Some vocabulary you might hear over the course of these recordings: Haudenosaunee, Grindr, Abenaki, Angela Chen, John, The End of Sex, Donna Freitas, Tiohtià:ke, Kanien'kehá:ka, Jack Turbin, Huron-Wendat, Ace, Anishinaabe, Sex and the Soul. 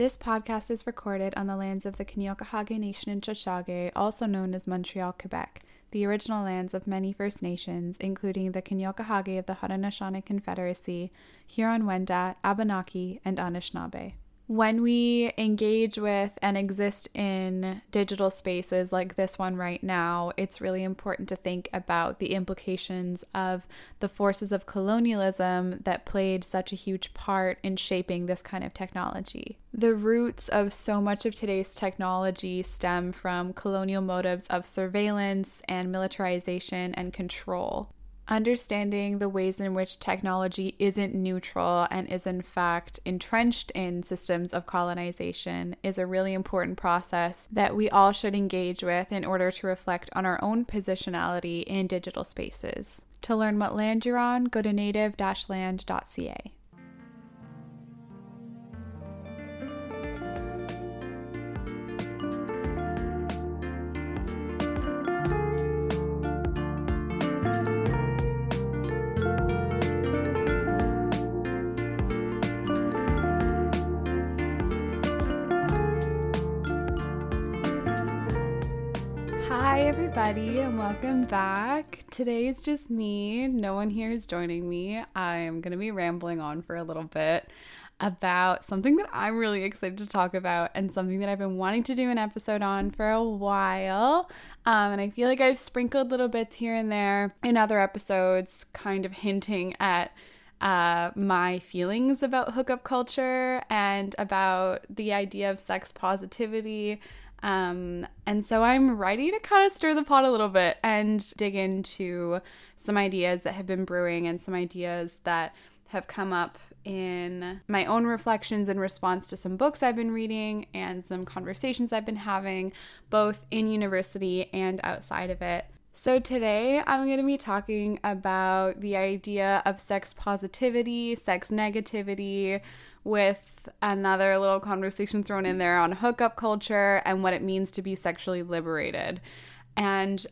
This podcast is recorded on the lands of the Kanien'kehá:ka Nation in Tiohtià:ke, also known as Montreal, Quebec, the original lands of many First Nations, including the Kanien'kehá:ka of the Haudenosaunee Confederacy, Huron-Wendat, Abenaki, and Anishinaabe. When we engage with and exist in digital spaces like this one right now, it's really important to think about the implications of the forces of colonialism that played such a huge part in shaping this kind of technology. The roots of so much of today's technology stem from colonial motives of surveillance and militarization and control. Understanding the ways in which technology isn't neutral and is in fact entrenched in systems of colonization is a really important process that we all should engage with in order to reflect on our own positionality in digital spaces. To learn what land you're on, go to native-land.ca. And welcome back. Today is just me. No one here is joining me. I'm going to be rambling on for a little bit about something that I'm really excited to talk about and something that I've been wanting to do an episode on for a while. And I feel like I've sprinkled little bits here and there in other episodes, kind of hinting at my feelings about hookup culture and about the idea of sex positivity. And so I'm ready to kind of stir the pot a little bit and dig into some ideas that have been brewing and some ideas that have come up in my own reflections in response to some books I've been reading and some conversations I've been having, both in university and outside of it. So today I'm going to be talking about the idea of sex positivity, sex negativity, with another little conversation thrown in there on hookup culture and what it means to be sexually liberated. And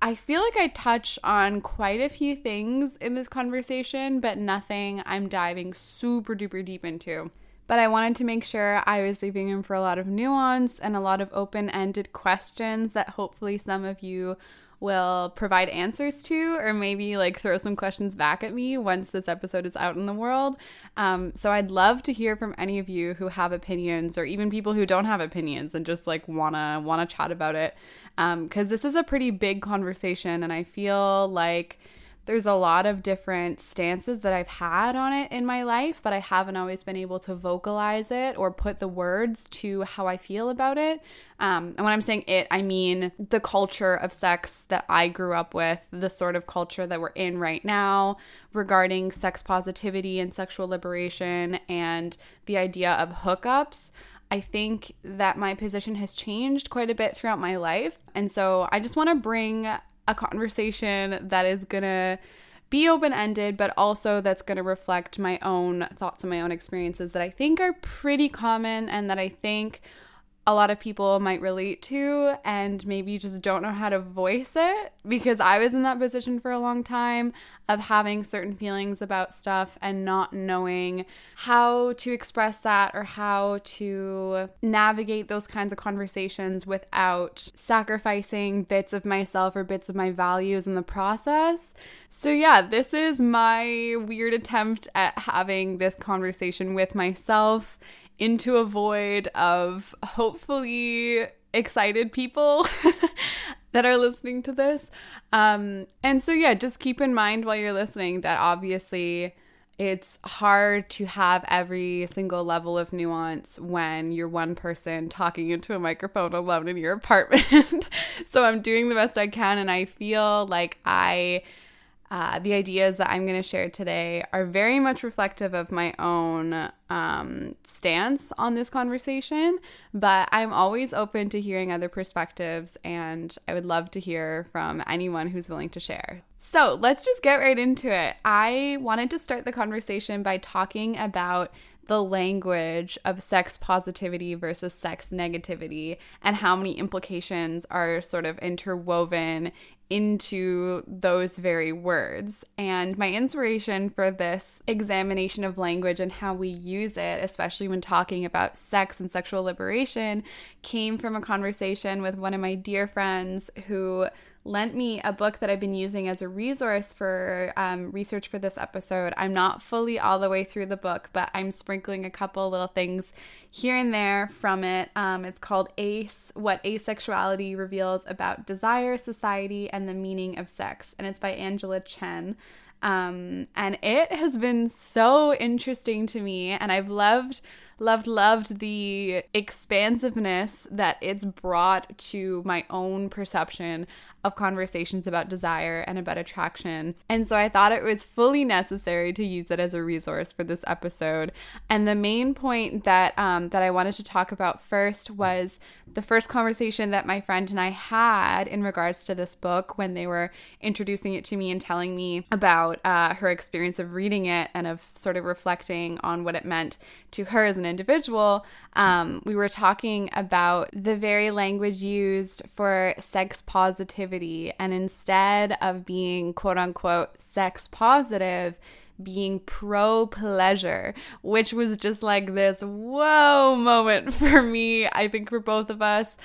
I feel like I touch on quite a few things in this conversation, but nothing I'm diving super duper deep into. But I wanted to make sure I was leaving room for a lot of nuance and a lot of open-ended questions that hopefully some of you will provide answers to, or maybe like throw some questions back at me once this episode is out in the world. So I'd love to hear from any of you who have opinions, or even people who don't have opinions and just like wanna chat about it, because this is a pretty big conversation, and I feel like there's a lot of different stances that I've had on it in my life, but I haven't always been able to vocalize it or put the words to how I feel about it. And when I'm saying it, I mean the culture of sex that I grew up with, the sort of culture that we're in right now regarding sex positivity and sexual liberation and the idea of hookups. I think that my position has changed quite a bit throughout my life. And so I just want to bring a conversation that is gonna be open-ended, but also that's gonna reflect my own thoughts and my own experiences that I think are pretty common and that I think a lot of people might relate to, and maybe you just don't know how to voice it, because I was in that position for a long time of having certain feelings about stuff and not knowing how to express that or how to navigate those kinds of conversations without sacrificing bits of myself or bits of my values in the process. So yeah, this is my weird attempt at having this conversation with myself into a void of hopefully excited people that are listening to this. And so yeah, just keep in mind while you're listening that obviously it's hard to have every single level of nuance when you're one person talking into a microphone alone in your apartment. So I'm doing the best I can, and I feel like the ideas that I'm going to share today are very much reflective of my own stance on this conversation, but I'm always open to hearing other perspectives, and I would love to hear from anyone who's willing to share. So let's just get right into it. I wanted to start the conversation by talking about the language of sex positivity versus sex negativity and how many implications are sort of interwoven into those very words. And my inspiration for this examination of language and how we use it, especially when talking about sex and sexual liberation, came from a conversation with one of my dear friends who lent me a book that I've been using as a resource for research for this episode. I'm not fully all the way through the book, but I'm sprinkling a couple little things here and there from it. It's called Ace, What Asexuality Reveals About Desire, Society, and the Meaning of Sex. And it's by Angela Chen. And it has been so interesting to me, and I've loved the expansiveness that it's brought to my own perception of conversations about desire and about attraction. And so I thought it was fully necessary to use it as a resource for this episode. And the main point that I wanted to talk about first was the first conversation that my friend and I had in regards to this book when they were introducing it to me and telling me about her experience of reading it and of sort of reflecting on what it meant to her as an individual. We were talking about the very language used for sex positivity, and instead of being quote unquote sex positive, being pro pleasure, which was just like this whoa moment for me, I think for both of us,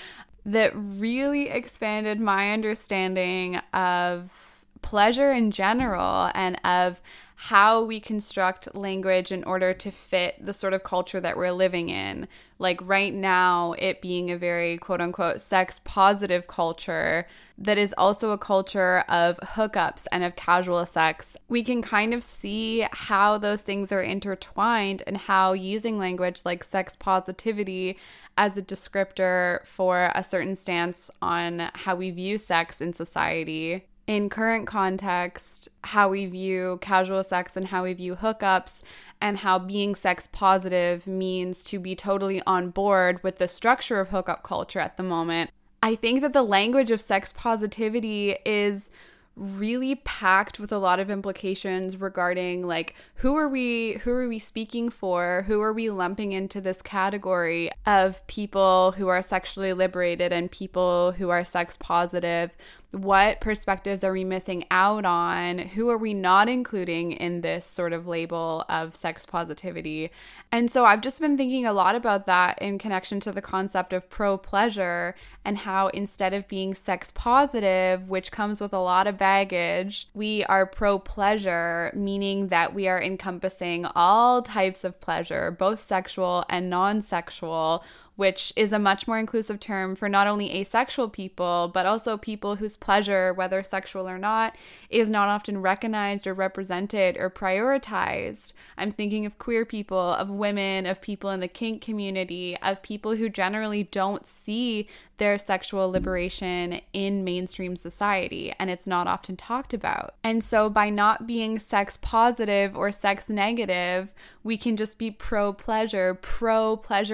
that really expanded my understanding of pleasure in general and of how we construct language in order to fit the sort of culture that we're living in. Like right now, it being a very quote-unquote sex-positive culture that is also a culture of hookups and of casual sex. We can kind of see how those things are intertwined and how using language like sex positivity as a descriptor for a certain stance on how we view sex in society, in current context, how we view casual sex and how we view hookups, and how being sex positive means to be totally on board with the structure of hookup culture at the moment. I think that the language of sex positivity is really packed with a lot of implications regarding like who are we speaking for, who are we lumping into this category of people who are sexually liberated and people who are sex positive. What perspectives are we missing out on? Who are we not including in this sort of label of sex positivity? And so I've just been thinking a lot about that in connection to the concept of pro-pleasure and how instead of being sex positive, which comes with a lot of baggage, we are pro-pleasure, meaning that we are encompassing all types of pleasure, both sexual and non-sexual, which is a much more inclusive term for not only asexual people, but also people whose pleasure, whether sexual or not, is not often recognized or represented or prioritized. I'm thinking of queer people, of women, of people in the kink community, of people who generally don't see their sexual liberation in mainstream society, and it's not often talked about. And so by not being sex positive or sex negative, we can just be pro-pleasure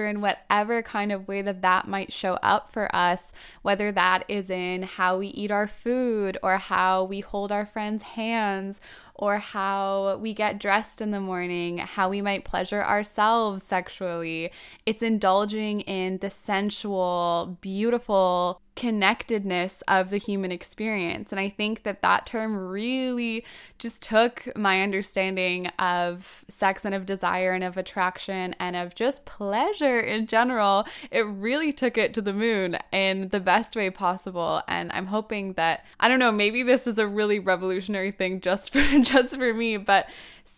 in whatever kind of way that might show up for us, whether that is in how we eat our food or how we hold our friends' hands or how we get dressed in the morning, how we might pleasure ourselves sexually. It's indulging in the sensual, beautiful connectedness of the human experience. And I think that term really just took my understanding of sex and of desire and of attraction and of just pleasure in general. It really took it to the moon in the best way possible. And I'm hoping that, I don't know, maybe this is a really revolutionary thing just for me, but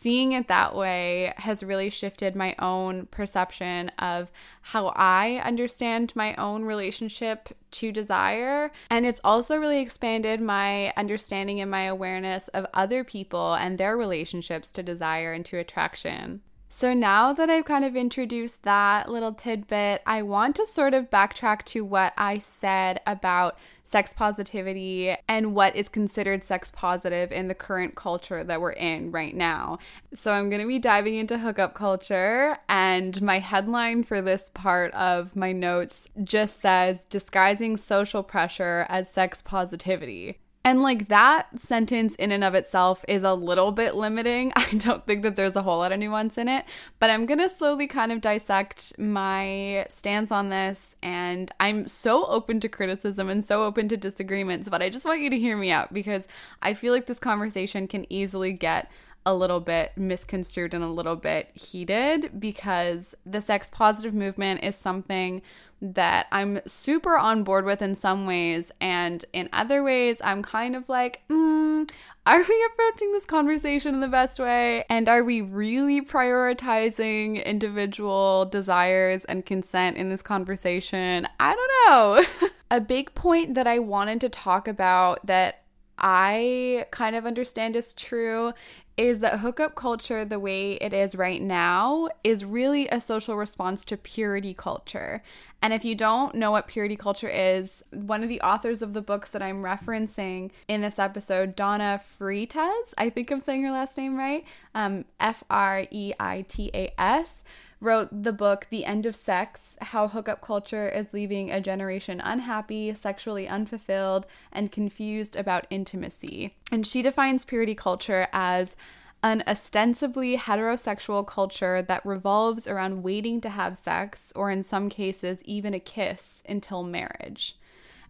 seeing it that way has really shifted my own perception of how I understand my own relationship to desire. And it's also really expanded my understanding and my awareness of other people and their relationships to desire and to attraction. So now that I've kind of introduced that little tidbit, I want to sort of backtrack to what I said about sex positivity and what is considered sex positive in the current culture that we're in right now. So I'm going to be diving into hookup culture, and my headline for this part of my notes just says, "Disguising social pressure as sex positivity." And like that sentence in and of itself is a little bit limiting. I don't think that there's a whole lot of nuance in it, but I'm going to slowly kind of dissect my stance on this. And I'm so open to criticism and so open to disagreements, but I just want you to hear me out because I feel like this conversation can easily get a little bit misconstrued and a little bit heated because the sex positive movement is something that I'm super on board with in some ways, and in other ways I'm kind of like, are we approaching this conversation in the best way? And are we really prioritizing individual desires and consent in this conversation? I don't know. A big point that I wanted to talk about that I kind of understand is true is that hookup culture, the way it is right now, is really a social response to purity culture. And if you don't know what purity culture is, one of the authors of the books that I'm referencing in this episode, Donna Freitas, I think I'm saying her last name right, Freitas, wrote the book The End of Sex, How Hookup Culture is Leaving a Generation Unhappy, Sexually Unfulfilled, and Confused About Intimacy. And she defines purity culture as an ostensibly heterosexual culture that revolves around waiting to have sex, or in some cases, even a kiss, until marriage.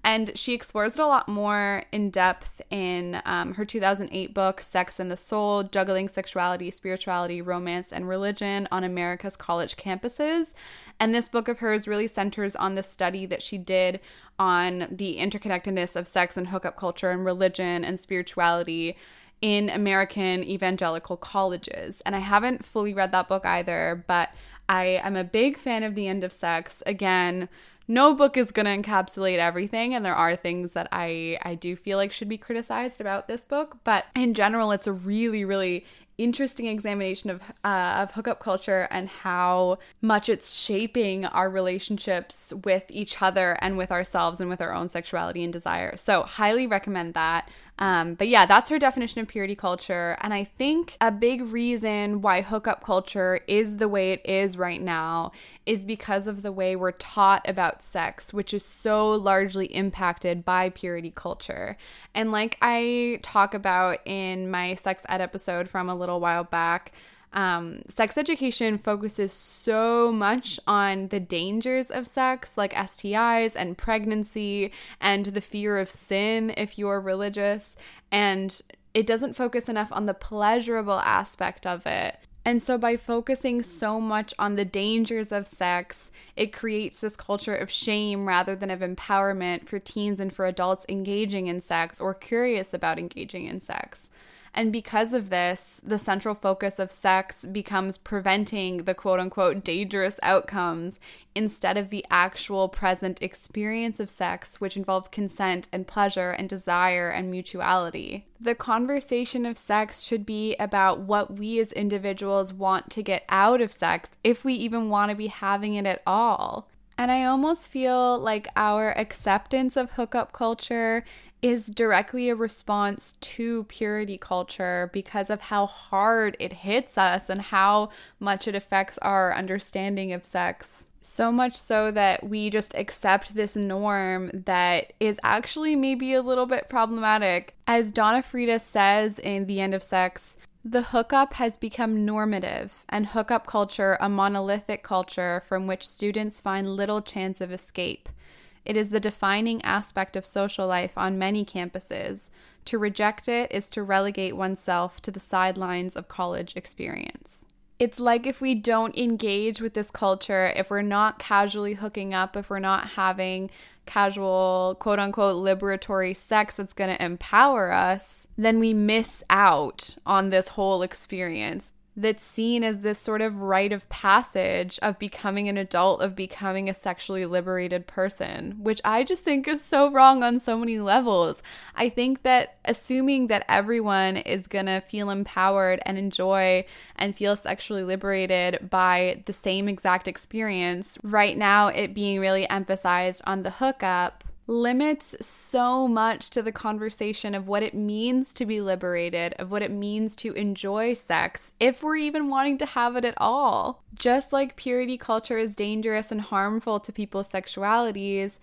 And she explores it a lot more in depth in her 2008 book, Sex and the Soul, Juggling Sexuality, Spirituality, Romance, and Religion on America's College Campuses. And this book of hers really centers on the study that she did on the interconnectedness of sex and hookup culture and religion and spirituality in American evangelical colleges. And I haven't fully read that book either, but I am a big fan of The End of Sex. Again, no book is going to encapsulate everything, and there are things that I do feel like should be criticized about this book, but in general, it's a really, really interesting examination of hookup culture and how much it's shaping our relationships with each other and with ourselves and with our own sexuality and desire. So highly recommend that. But yeah, that's her definition of purity culture. And I think a big reason why hookup culture is the way it is right now is because of the way we're taught about sex, which is so largely impacted by purity culture. And like I talk about in my sex ed episode from a little while back, sex education focuses so much on the dangers of sex, like STIs and pregnancy and the fear of sin if you're religious, and it doesn't focus enough on the pleasurable aspect of it. And so by focusing so much on the dangers of sex, it creates this culture of shame rather than of empowerment for teens and for adults engaging in sex or curious about engaging in sex. And because of this, the central focus of sex becomes preventing the quote-unquote dangerous outcomes instead of the actual present experience of sex, which involves consent and pleasure and desire and mutuality. The conversation of sex should be about what we as individuals want to get out of sex, if we even want to be having it at all. And I almost feel like our acceptance of hookup culture is directly a response to purity culture because of how hard it hits us and how much it affects our understanding of sex. So much so that we just accept this norm that is actually maybe a little bit problematic. As Donna Freitas says in The End of Sex, the hookup has become normative, and hookup culture a monolithic culture from which students find little chance of escape. It is the defining aspect of social life on many campuses. To reject it is to relegate oneself to the sidelines of college experience. It's like if we don't engage with this culture, if we're not casually hooking up, if we're not having casual, quote-unquote, liberatory sex that's going to empower us, then we miss out on this whole experience that's seen as this sort of rite of passage of becoming an adult, of becoming a sexually liberated person, which I just think is so wrong on so many levels. I think that assuming that everyone is gonna feel empowered and enjoy and feel sexually liberated by the same exact experience, right now it being really emphasized on the hookup, limits so much to the conversation of what it means to be liberated, of what it means to enjoy sex, if we're even wanting to have it at all. Just like purity culture is dangerous and harmful to people's sexualities,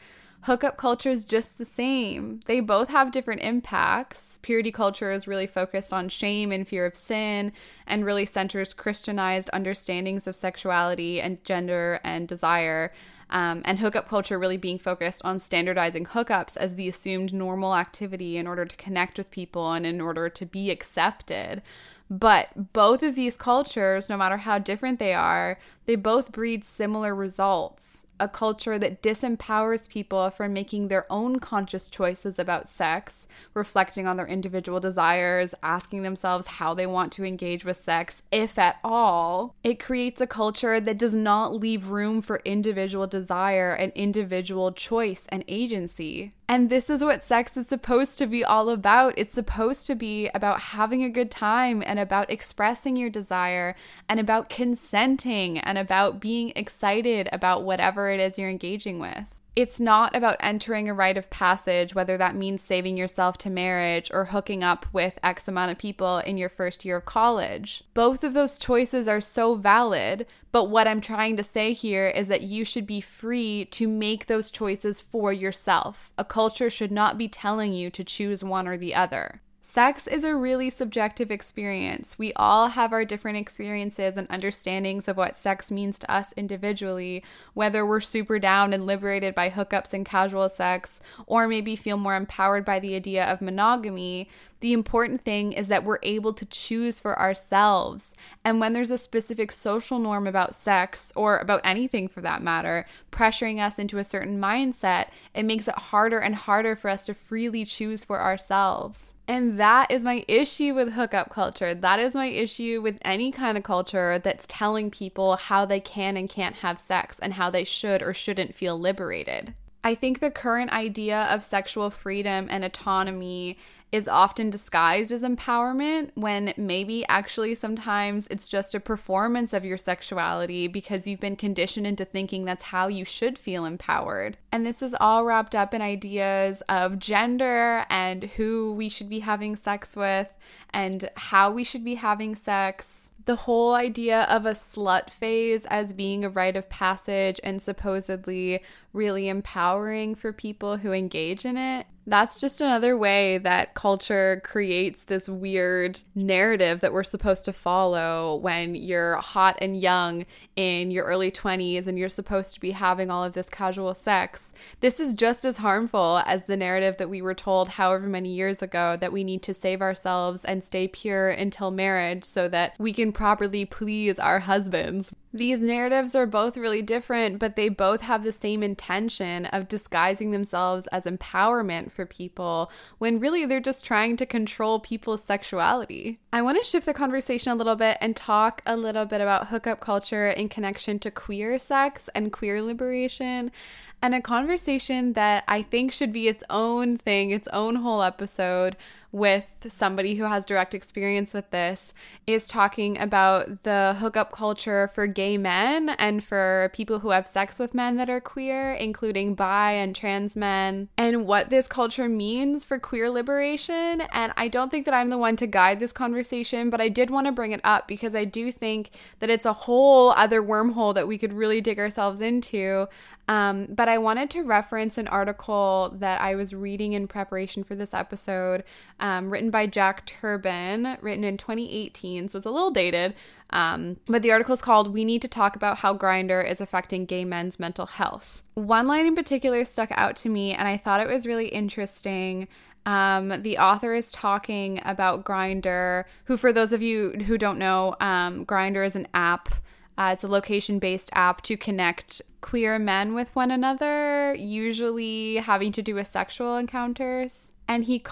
Hookup culture is just the same. They both have different impacts. Purity culture is really focused on shame and fear of sin and really centers Christianized understandings of sexuality and gender and desire. And hookup culture really being focused on standardizing hookups as the assumed normal activity in order to connect with people and in order to be accepted. But both of these cultures, no matter how different they are, they both breed similar results. A culture that disempowers people from making their own conscious choices about sex, reflecting on their individual desires, asking themselves how they want to engage with sex, if at all. It creates a culture that does not leave room for individual desire and individual choice and agency. And this is what sex is supposed to be all about. It's supposed to be about having a good time and about expressing your desire and about consenting and about being excited about whatever it is you're engaging with. It's not about entering a rite of passage, whether that means saving yourself to marriage or hooking up with X amount of people in your first year of college. Both of those choices are so valid, but what I'm trying to say here is that you should be free to make those choices for yourself. A culture should not be telling you to choose one or the other. Sex is a really subjective experience. We all have our different experiences and understandings of what sex means to us individually, whether we're super down and liberated by hookups and casual sex, or maybe feel more empowered by the idea of monogamy. The important thing is that we're able to choose for ourselves. And when there's a specific social norm about sex, or about anything for that matter, pressuring us into a certain mindset, it makes it harder and harder for us to freely choose for ourselves. And that is my issue with hookup culture. That is my issue with any kind of culture that's telling people how they can and can't have sex and how they should or shouldn't feel liberated. I think the current idea of sexual freedom and autonomy is often disguised as empowerment, when maybe actually sometimes it's just a performance of your sexuality because you've been conditioned into thinking that's how you should feel empowered. And this is all wrapped up in ideas of gender and who we should be having sex with and how we should be having sex. The whole idea of a slut phase as being a rite of passage and supposedly really empowering for people who engage in it. That's just another way that culture creates this weird narrative that we're supposed to follow when you're hot and young in your early 20s and you're supposed to be having all of this casual sex. This is just as harmful as the narrative that we were told however many years ago that we need to save ourselves and stay pure until marriage so that we can properly please our husbands. These narratives are both really different, but they both have the same intention of disguising themselves as empowerment for people when really they're just trying to control people's sexuality. I want to shift the conversation a little bit and talk a little bit about hookup culture in connection to queer sex and queer liberation, and a conversation that I think should be its own thing, its own whole episode, with somebody who has direct experience with this, is talking about the hookup culture for gay men and for people who have sex with men that are queer, including bi and trans men, and what this culture means for queer liberation. And I don't think that I'm the one to guide this conversation, but I did want to bring it up because I do think that it's a whole other wormhole that we could really dig ourselves into. But I wanted to reference an article that I was reading in preparation for this episode, written by Jack Turbin, written in 2018, so it's a little dated. But the article is called "We Need to Talk About How Grindr is Affecting Gay Men's Mental Health." One line in particular stuck out to me, and I thought it was really interesting. The author is talking about Grindr, who, for those of you who don't know, Grindr is an app. It's a location-based app to connect queer men with one another, usually having to do with sexual encounters. And the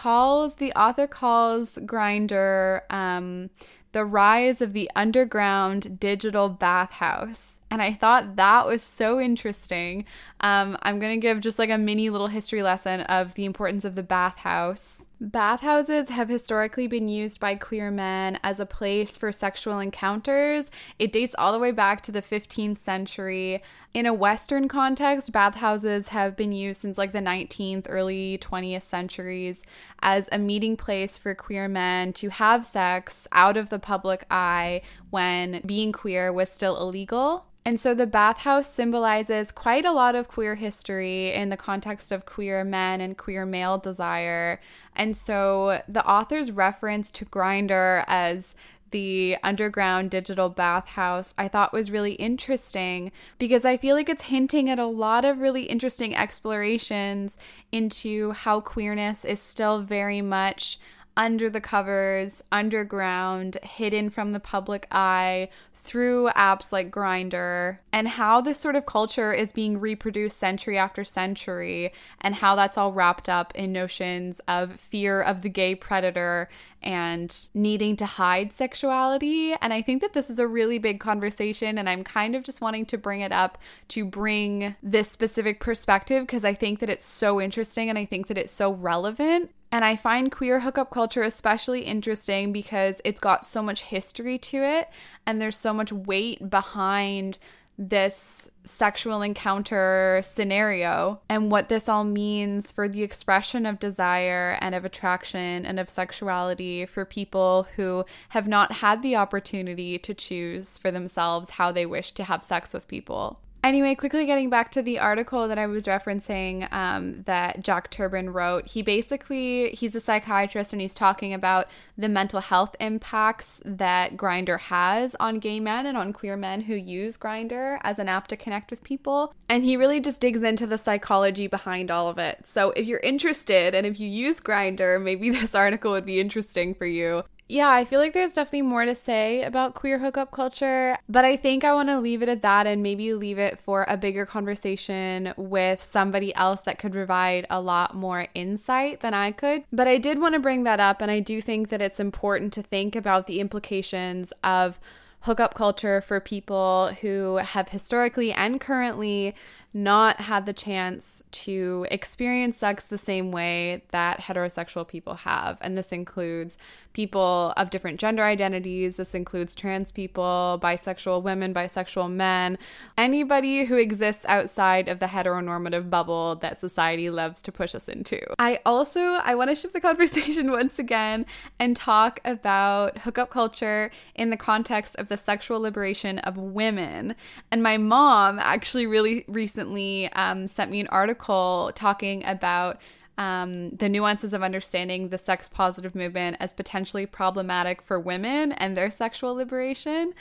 author calls Grindr the rise of the underground digital bathhouse. And I thought that was so interesting. I'm going to give just like a mini little history lesson of the importance of the bathhouse. Bathhouses have historically been used by queer men as a place for sexual encounters. It dates all the way back to the 15th century. In a Western context, bathhouses have been used since like the 19th, early 20th centuries as a meeting place for queer men to have sex out of the public eye when being queer was still illegal. And so the bathhouse symbolizes quite a lot of queer history in the context of queer men and queer male desire. And so the author's reference to Grindr as the underground digital bathhouse, I thought was really interesting because I feel like it's hinting at a lot of really interesting explorations into how queerness is still very much under the covers, underground, hidden from the public eye, through apps like Grindr, and how this sort of culture is being reproduced century after century, and how that's all wrapped up in notions of fear of the gay predator and needing to hide sexuality. And I think that this is a really big conversation, and I'm kind of just wanting to bring it up to bring this specific perspective because I think that it's so interesting and I think that it's so relevant. And I find queer hookup culture especially interesting because it's got so much history to it and there's so much weight behind this sexual encounter scenario and what this all means for the expression of desire and of attraction and of sexuality for people who have not had the opportunity to choose for themselves how they wish to have sex with people. Anyway, quickly getting back to the article that I was referencing that Jack Turbin wrote, he's a psychiatrist and he's talking about the mental health impacts that Grindr has on gay men and on queer men who use Grindr as an app to connect with people. And he really just digs into the psychology behind all of it. So if you're interested and if you use Grindr, maybe this article would be interesting for you. Yeah, I feel like there's definitely more to say about queer hookup culture, but I think I want to leave it at that and maybe leave it for a bigger conversation with somebody else that could provide a lot more insight than I could. But I did want to bring that up, and I do think that it's important to think about the implications of hookup culture for people who have historically and currently not had the chance to experience sex the same way that heterosexual people have. And this includes people of different gender identities. This includes trans people, bisexual women, bisexual men, anybody who exists outside of the heteronormative bubble that society loves to push us into. I want to shift the conversation once again and talk about hookup culture in the context of the sexual liberation of women. And my mom actually really recently sent me an article talking about the nuances of understanding the sex positive movement as potentially problematic for women and their sexual liberation.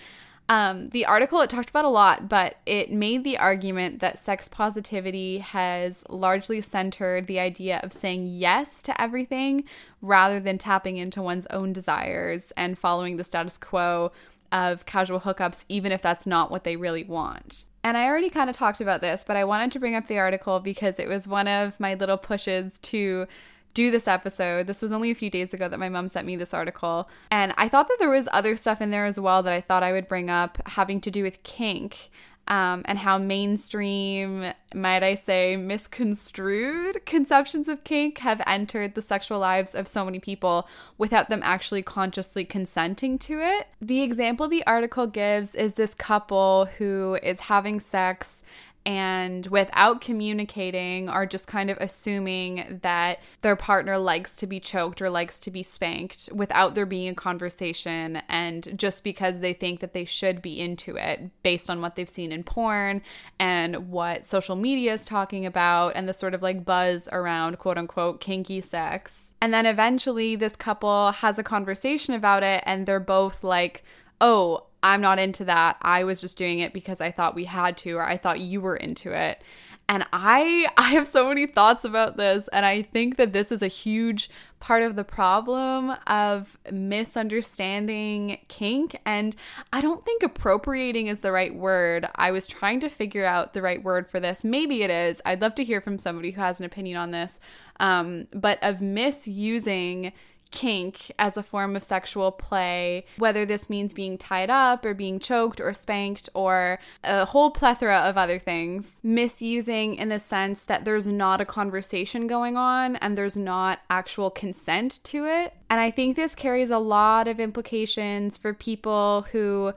The article, it talked about a lot, but it made the argument that sex positivity has largely centered the idea of saying yes to everything rather than tapping into one's own desires and following the status quo of casual hookups, even if that's not what they really want. And I already kind of talked about this, but I wanted to bring up the article because it was one of my little pushes to do this episode. This was only a few days ago that my mom sent me this article. And I thought that there was other stuff in there as well that I thought I would bring up having to do with kink and how mainstream, might I say, misconstrued conceptions of kink have entered the sexual lives of so many people without them actually consciously consenting to it. The example the article gives is this couple who is having sex and without communicating are just kind of assuming that their partner likes to be choked or likes to be spanked without there being a conversation, and just because they think that they should be into it based on what they've seen in porn and what social media is talking about and the sort of like buzz around quote unquote kinky sex. And then eventually this couple has a conversation about it and they're both like, oh, I'm not into that. I was just doing it because I thought we had to, or I thought you were into it. And I have so many thoughts about this, and I think that this is a huge part of the problem of misunderstanding kink. And I don't think appropriating is the right word. I was trying to figure out the right word for this. Maybe it is. I'd love to hear from somebody who has an opinion on this, but of misusing kink as a form of sexual play, whether this means being tied up or being choked or spanked or a whole plethora of other things. Misusing in the sense that there's not a conversation going on and there's not actual consent to it. And I think this carries a lot of implications for people who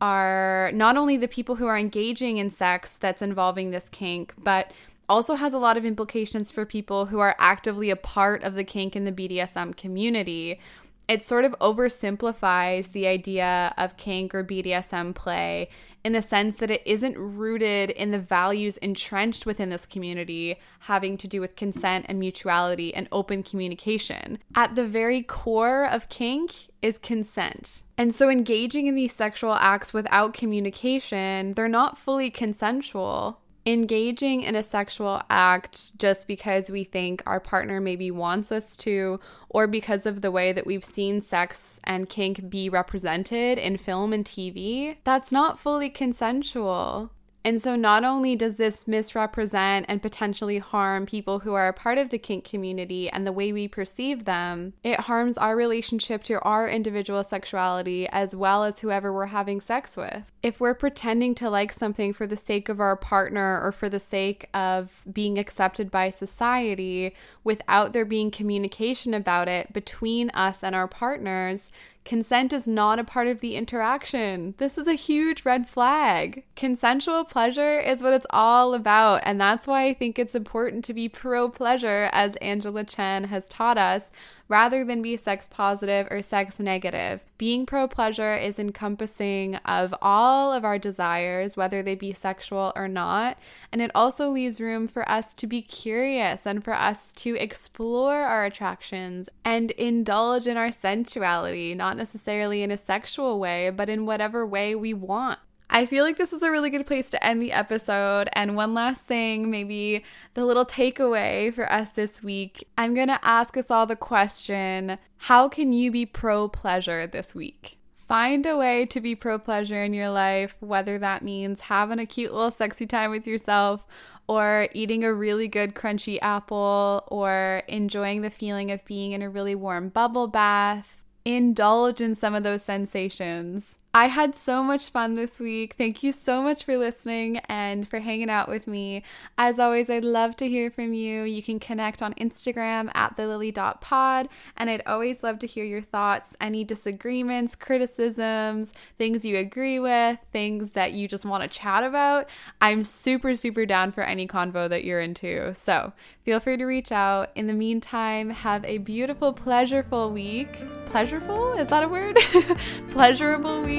are not only the people who are engaging in sex that's involving this kink, but also has a lot of implications for people who are actively a part of the kink and the BDSM community. It sort of oversimplifies the idea of kink or BDSM play in the sense that it isn't rooted in the values entrenched within this community having to do with consent and mutuality and open communication. At the very core of kink is consent. And so engaging in these sexual acts without communication, they're not fully consensual. Engaging in a sexual act just because we think our partner maybe wants us to, or because of the way that we've seen sex and kink be represented in film and TV, that's not fully consensual. And so not only does this misrepresent and potentially harm people who are a part of the kink community and the way we perceive them, it harms our relationship to our individual sexuality as well as whoever we're having sex with. If we're pretending to like something for the sake of our partner or for the sake of being accepted by society without there being communication about it between us and our partners, consent is not a part of the interaction. This is a huge red flag. Consensual pleasure is what it's all about, and that's why I think it's important to be pro-pleasure, as Angela Chen has taught us, rather than be sex positive or sex negative. Being pro-pleasure is encompassing of all of our desires, whether they be sexual or not, and it also leaves room for us to be curious and for us to explore our attractions and indulge in our sensuality, not necessarily in a sexual way, but in whatever way we want. I feel like this is a really good place to end the episode. And one last thing, maybe the little takeaway for us this week, I'm going to ask us all the question, how can you be pro-pleasure this week? Find a way to be pro-pleasure in your life, whether that means having a cute little sexy time with yourself, or eating a really good crunchy apple, or enjoying the feeling of being in a really warm bubble bath. Indulge in some of those sensations. I had so much fun this week. Thank you so much for listening and for hanging out with me. As always, I'd love to hear from you. You can connect on Instagram at thelily.pod, and I'd always love to hear your thoughts, any disagreements, criticisms, things you agree with, things that you just want to chat about. I'm super, super down for any convo that you're into. So feel free to reach out. In the meantime, have a beautiful, pleasureful week. Pleasureful? Is that a word? Pleasurable week.